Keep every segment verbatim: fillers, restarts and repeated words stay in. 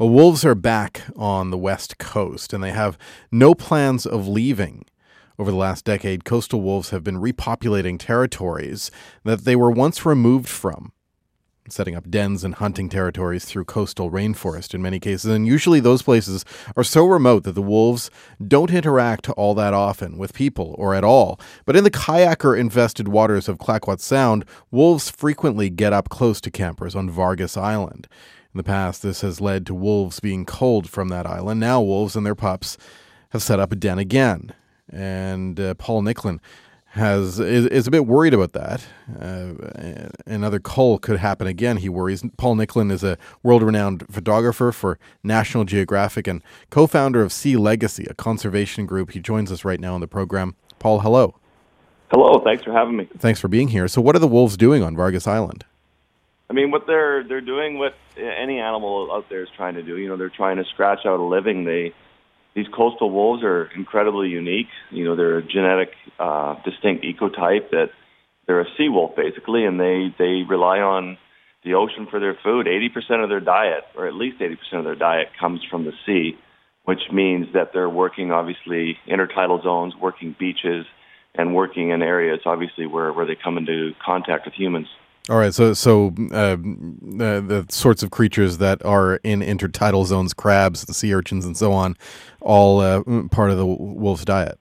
Well, wolves are back on the West Coast, and they have no plans of leaving. Over the last decade, coastal wolves have been repopulating territories that they were once removed from, setting up dens and hunting territories through coastal rainforest in many cases. And usually those places are so remote that the wolves don't interact all that often with people or at all. But in the kayaker-infested waters of Clayoquot Sound, wolves frequently get up close to campers on Vargas Island. In the past, this has led to wolves being culled from that island. Now wolves and their pups have set up a den again. And uh, Paul Nicklen Has is, is a bit worried about that. Uh, another cull could happen again, he worries. Paul Nicklen is a world-renowned photographer for National Geographic and co-founder of Sea Legacy, a conservation group. He joins us right now on the program. Paul, hello. Hello, thanks for having me. Thanks for being here. So what are the wolves doing on Vargas Island? I mean, what they're they're doing what any animal out there is trying to do. You know, they're trying to scratch out a living. They These coastal wolves are incredibly unique. You know, they're a genetic, uh, distinct ecotype that they're a sea wolf, basically, and they, they rely on the ocean for their food. eighty percent of their diet, or at least eighty percent of their diet, comes from the sea, which means that they're working, obviously, intertidal zones, working beaches, and working in areas, obviously, where, where they come into contact with humans. All right, so so uh, the, the sorts of creatures that are in intertidal zones, crabs and sea urchins and so on, all uh, part of the wolf's diet.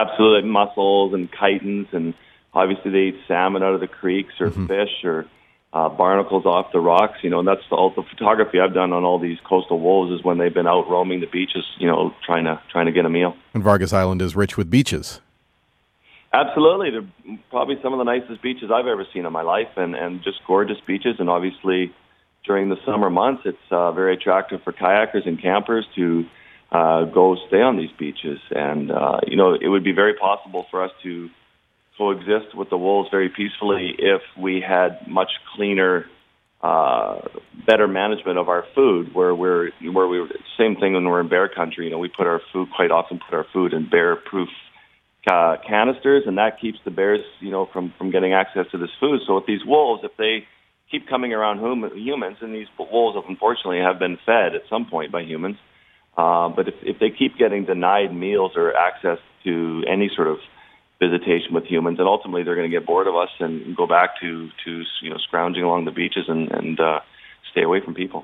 Absolutely, mussels and chitons, and obviously they eat salmon out of the creeks or mm-hmm. fish or uh, barnacles off the rocks. You know, and that's the, all the photography I've done on all these coastal wolves is when they've been out roaming the beaches, you know, trying to trying to get a meal. And Vargas Island is rich with beaches. Absolutely. They're probably some of the nicest beaches I've ever seen in my life, and, and just gorgeous beaches. And obviously, during the summer months, it's uh, very attractive for kayakers and campers to uh, go stay on these beaches. And, uh, you know, it would be very possible for us to coexist with the wolves very peacefully if we had much cleaner, uh, better management of our food, where we're, where we, same thing when we're in bear country, you know, we put our food, quite often put our food in bear-proof Uh, canisters, and that keeps the bears, you know, from, from getting access to this food. So with these wolves, if they keep coming around hum- humans, and these wolves unfortunately have been fed at some point by humans, uh, but if, if they keep getting denied meals or access to any sort of visitation with humans, then ultimately they're going to get bored of us and go back to, to you know, scrounging along the beaches and, and uh, stay away from people.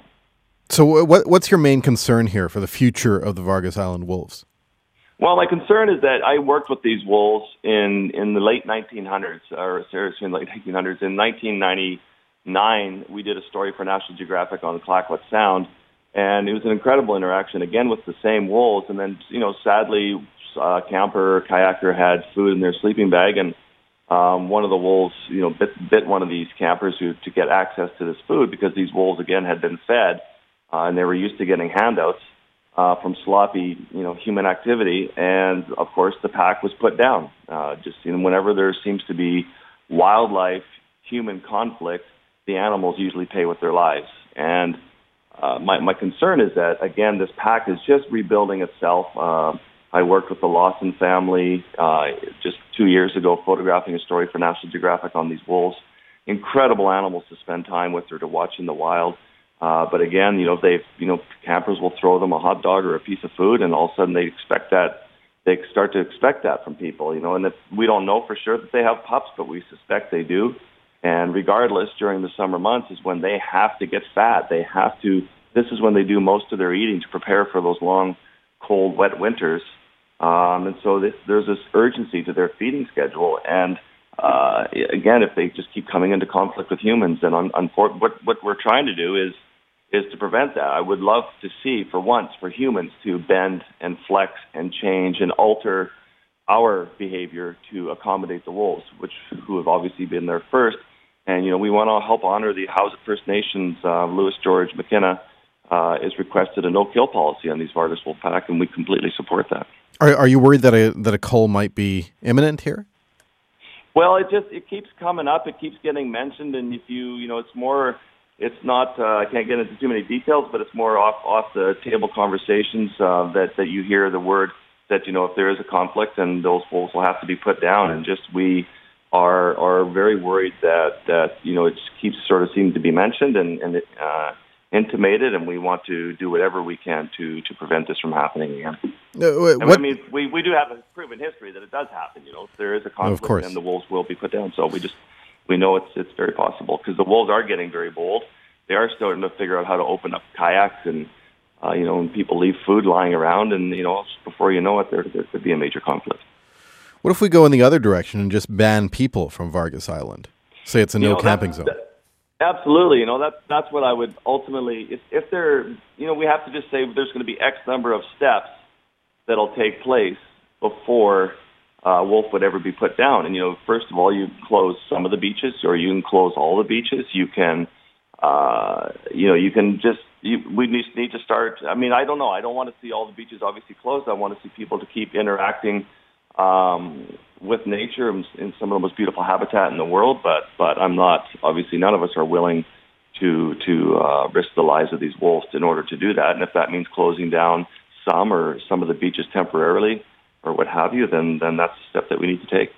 So what, what's your main concern here for the future of the Vargas Island wolves? Well, my concern is that I worked with these wolves in, in the late nineteen hundreds, or seriously, in the late nineteen hundreds. In nineteen ninety-nine, we did a story for National Geographic on the Clayoquot Sound, and it was an incredible interaction, again, with the same wolves. And then, you know, sadly, a camper or kayaker had food in their sleeping bag, and um, one of the wolves, you know, bit, bit one of these campers who, to get access to this food, because these wolves, again, had been fed, uh, and they were used to getting handouts. Uh, from sloppy, you know, human activity, and of course the pack was put down. Uh, just you know, whenever there seems to be wildlife human conflict, the animals usually pay with their lives. And uh, my my concern is that again, this pack is just rebuilding itself. Uh, I worked with the Lawson family uh, just two years ago, photographing a story for National Geographic on these wolves. Incredible animals to spend time with or to watch in the wild. Uh, but again, you know, they've, you know, campers will throw them a hot dog or a piece of food, and all of a sudden they expect that, they start to expect that from people, you know, and if, we don't know for sure that they have pups, but we suspect they do. And regardless, during the summer months is when they have to get fat. They have to, this is when they do most of their eating to prepare for those long, cold, wet winters. Um, and so this, there's this urgency to their feeding schedule. And uh, again, if they just keep coming into conflict with humans, then un- unfor- what, what we're trying to do is, is to prevent that. I would love to see, for once, for humans to bend and flex and change and alter our behavior to accommodate the wolves, which who have obviously been there first. And, you know, we want to help honor the House of First Nations. Uh, Lewis George McKenna uh, has requested a no-kill policy on these Vargas wolf pack, and we completely support that. Are, are you worried that a, that a cull might be imminent here? Well, it just it keeps coming up. It keeps getting mentioned, and if you, you know, it's more... It's not, uh, I can't get into too many details, but it's more off, off the table conversations uh, that, that you hear the word that, you know, if there is a conflict, then those wolves will have to be put down. And just we are are very worried that, that you know, it keeps sort of seeming to be mentioned, and, and it, uh, intimated, and we want to do whatever we can to, to prevent this from happening again. Uh, what, I mean, we, we do have a proven history that it does happen. You know, if there is a conflict, then the wolves will be put down. So we just we know it's it's very possible because the wolves are getting very bold. They are starting to figure out how to open up kayaks, and uh, you know, and people leave food lying around, and you know, before you know it, there there could be a major conflict. What if we go in the other direction and just ban people from Vargas Island? Say it's a no you know, camping that, zone. That, Absolutely, you know, that's that's what I would ultimately, if, if there, you know, we have to just say there's going to be X number of steps that'll take place before uh, wolf would ever be put down. And, you know, first of all, you close some of the beaches, or you can close all the beaches. You can, uh, you know, you can just, you, we just need to start, I mean, I don't know. I don't want to see all the beaches obviously closed. I want to see people to keep interacting Um, with nature in some of the most beautiful habitat in the world, but but I'm not, obviously none of us are willing to to uh, risk the lives of these wolves in order to do that. And if that means closing down some or some of the beaches temporarily or what have you, then then that's the step that we need to take.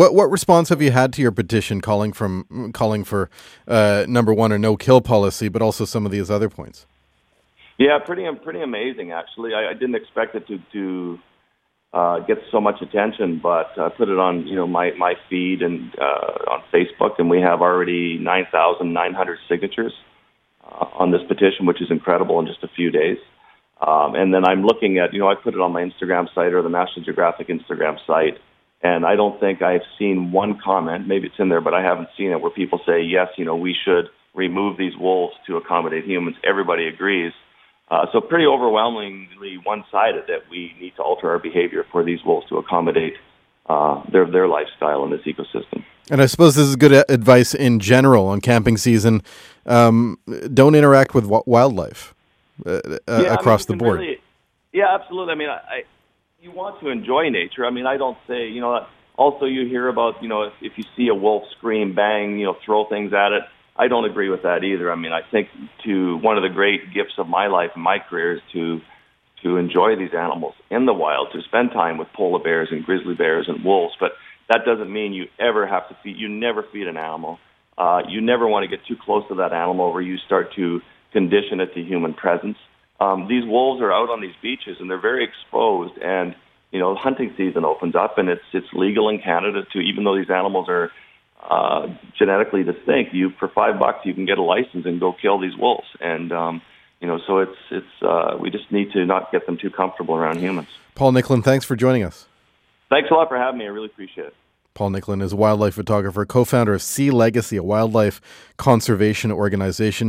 What what response have you had to your petition calling from calling for uh, number one, a no-kill policy, but also some of these other points? Yeah, pretty pretty amazing actually. I, I didn't expect it to. to Uh, gets so much attention, but I uh, put it on, you know, my, my feed and uh, on Facebook, and we have already nine thousand nine hundred signatures uh, on this petition, which is incredible in just a few days. Um, and then I'm looking at, you know, I put it on my Instagram site or the National Geographic Instagram site, and I don't think I've seen one comment, maybe it's in there, but I haven't seen it, where people say, yes, you know, we should remove these wolves to accommodate humans. Everybody agrees. Uh, so pretty overwhelmingly one-sided that we need to alter our behavior for these wolves to accommodate uh, their their lifestyle in this ecosystem. And I suppose this is good advice in general on camping season. Um, don't interact with wildlife uh, yeah, across I mean, the board. Really, yeah, absolutely. I mean, I, I, you want to enjoy nature. I mean, I don't say, you know, also you hear about, you know, if, if you see a wolf scream, bang, you know, throw things at it. I don't agree with that either. I mean, I think to one of the great gifts of my life and my career is to to enjoy these animals in the wild, to spend time with polar bears and grizzly bears and wolves. But that doesn't mean you ever have to feed. You never feed an animal. Uh, you never want to get too close to that animal where you start to condition it to human presence. Um, these wolves are out on these beaches and they're very exposed. And you know, hunting season opens up, and it's it's legal in Canada too. Even though these animals are Uh, genetically distinct, you for five bucks you can get a license and go kill these wolves, and um, you know, so it's it's uh, we just need to not get them too comfortable around humans. Paul Nicklen, thanks for joining us. Thanks a lot for having me. I really appreciate it. Paul Nicklen is a wildlife photographer, co-founder of Sea Legacy, a wildlife conservation organization.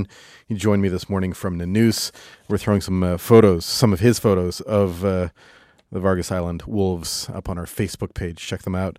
He joined me this morning from Nanus. We're throwing some uh, photos, some of his photos of uh, the Vargas Island wolves up on our Facebook page. Check them out.